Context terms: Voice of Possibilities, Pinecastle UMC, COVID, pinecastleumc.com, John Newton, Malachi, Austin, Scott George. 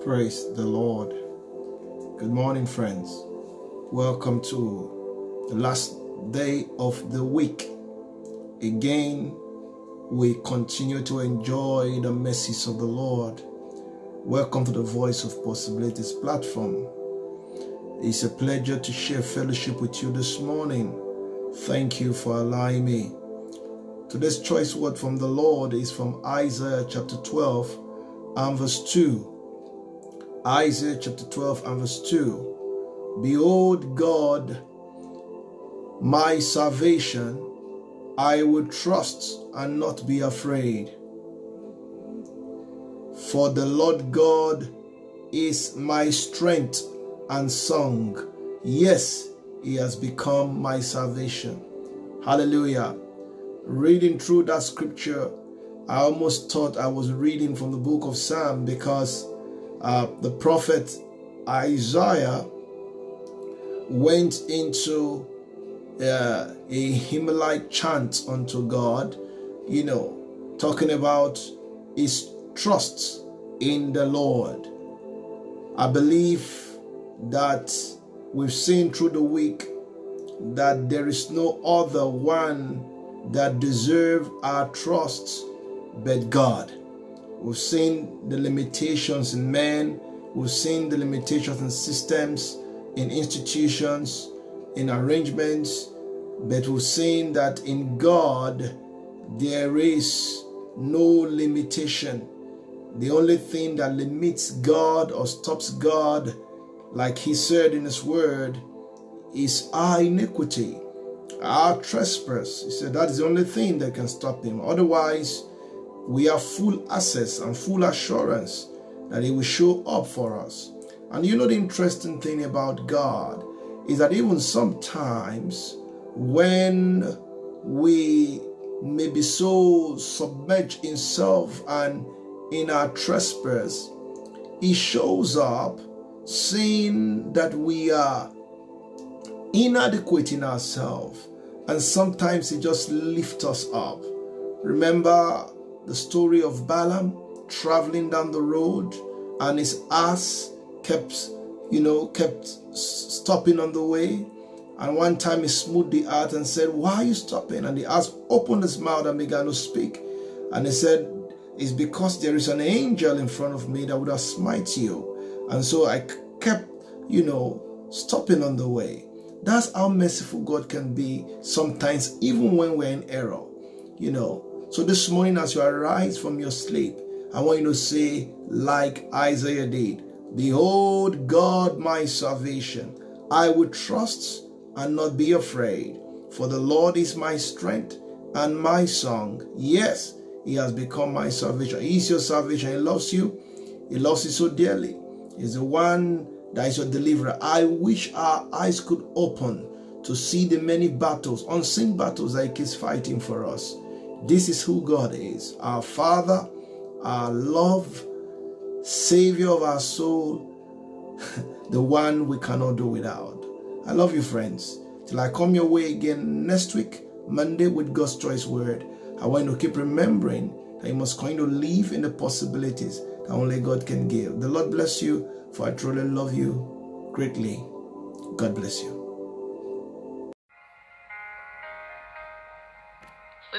Praise the Lord. Good morning, friends. Welcome to the last day of the week. Again, we continue to enjoy the mercies of the Lord. Welcome to the Voice of Possibilities platform. It's a pleasure to share fellowship with you this morning. Thank you for allowing me. Today's choice word from the Lord is from Isaiah chapter 12 and verse 2. Isaiah chapter 12 and verse 2. Behold God, my salvation, I will trust and not be afraid. For the Lord God is my strength and song. Yes, he has become my salvation. Hallelujah. Reading through that scripture, I almost thought I was reading from the book of Psalm, because the prophet Isaiah went into a hymn-like chant unto God, you know, talking about his trust in the Lord. I believe that we've seen through the week that there is no other one that deserves our trust but God. We've seen the limitations in men. We've seen the limitations in systems, in institutions, in arrangements. But we've seen that in God, there is no limitation. The only thing that limits God or stops God, like he said in his word, is our iniquity, our trespass. He said that is the only thing that can stop him. Otherwise, we have full access and full assurance that he will show up for us. And you know, the interesting thing about God is that even sometimes when we may be so submerged in self and in our trespass, he shows up, seeing that we are inadequate in ourselves. And sometimes he just lifts us up. Remember the story of Balaam traveling down the road, and his ass kept stopping on the way. And one time he smote the ass and said, "Why are you stopping?" And the ass opened his mouth and began to speak. And he said, "It's because there is an angel in front of me that would have smite you. And so I kept, stopping on the way." That's how merciful God can be sometimes, even when we're in error, So this morning, as you arise from your sleep, I want you to say, like Isaiah did, "Behold God, my salvation. I will trust and not be afraid. For the Lord is my strength and my song. Yes, he has become my salvation." He is your salvation. He loves you. He loves you so dearly. He's the one that is your deliverer. I wish our eyes could open to see the many battles, unseen battles that he keeps fighting for us. This is who God is, our Father, our love, Savior of our soul, the one we cannot do without. I love you, friends. Till I come your way again next week, Monday, with God's choice word, I want you to keep remembering that you must kind of live in the possibilities that only God can give. The Lord bless you, for I truly love you greatly. God bless you. We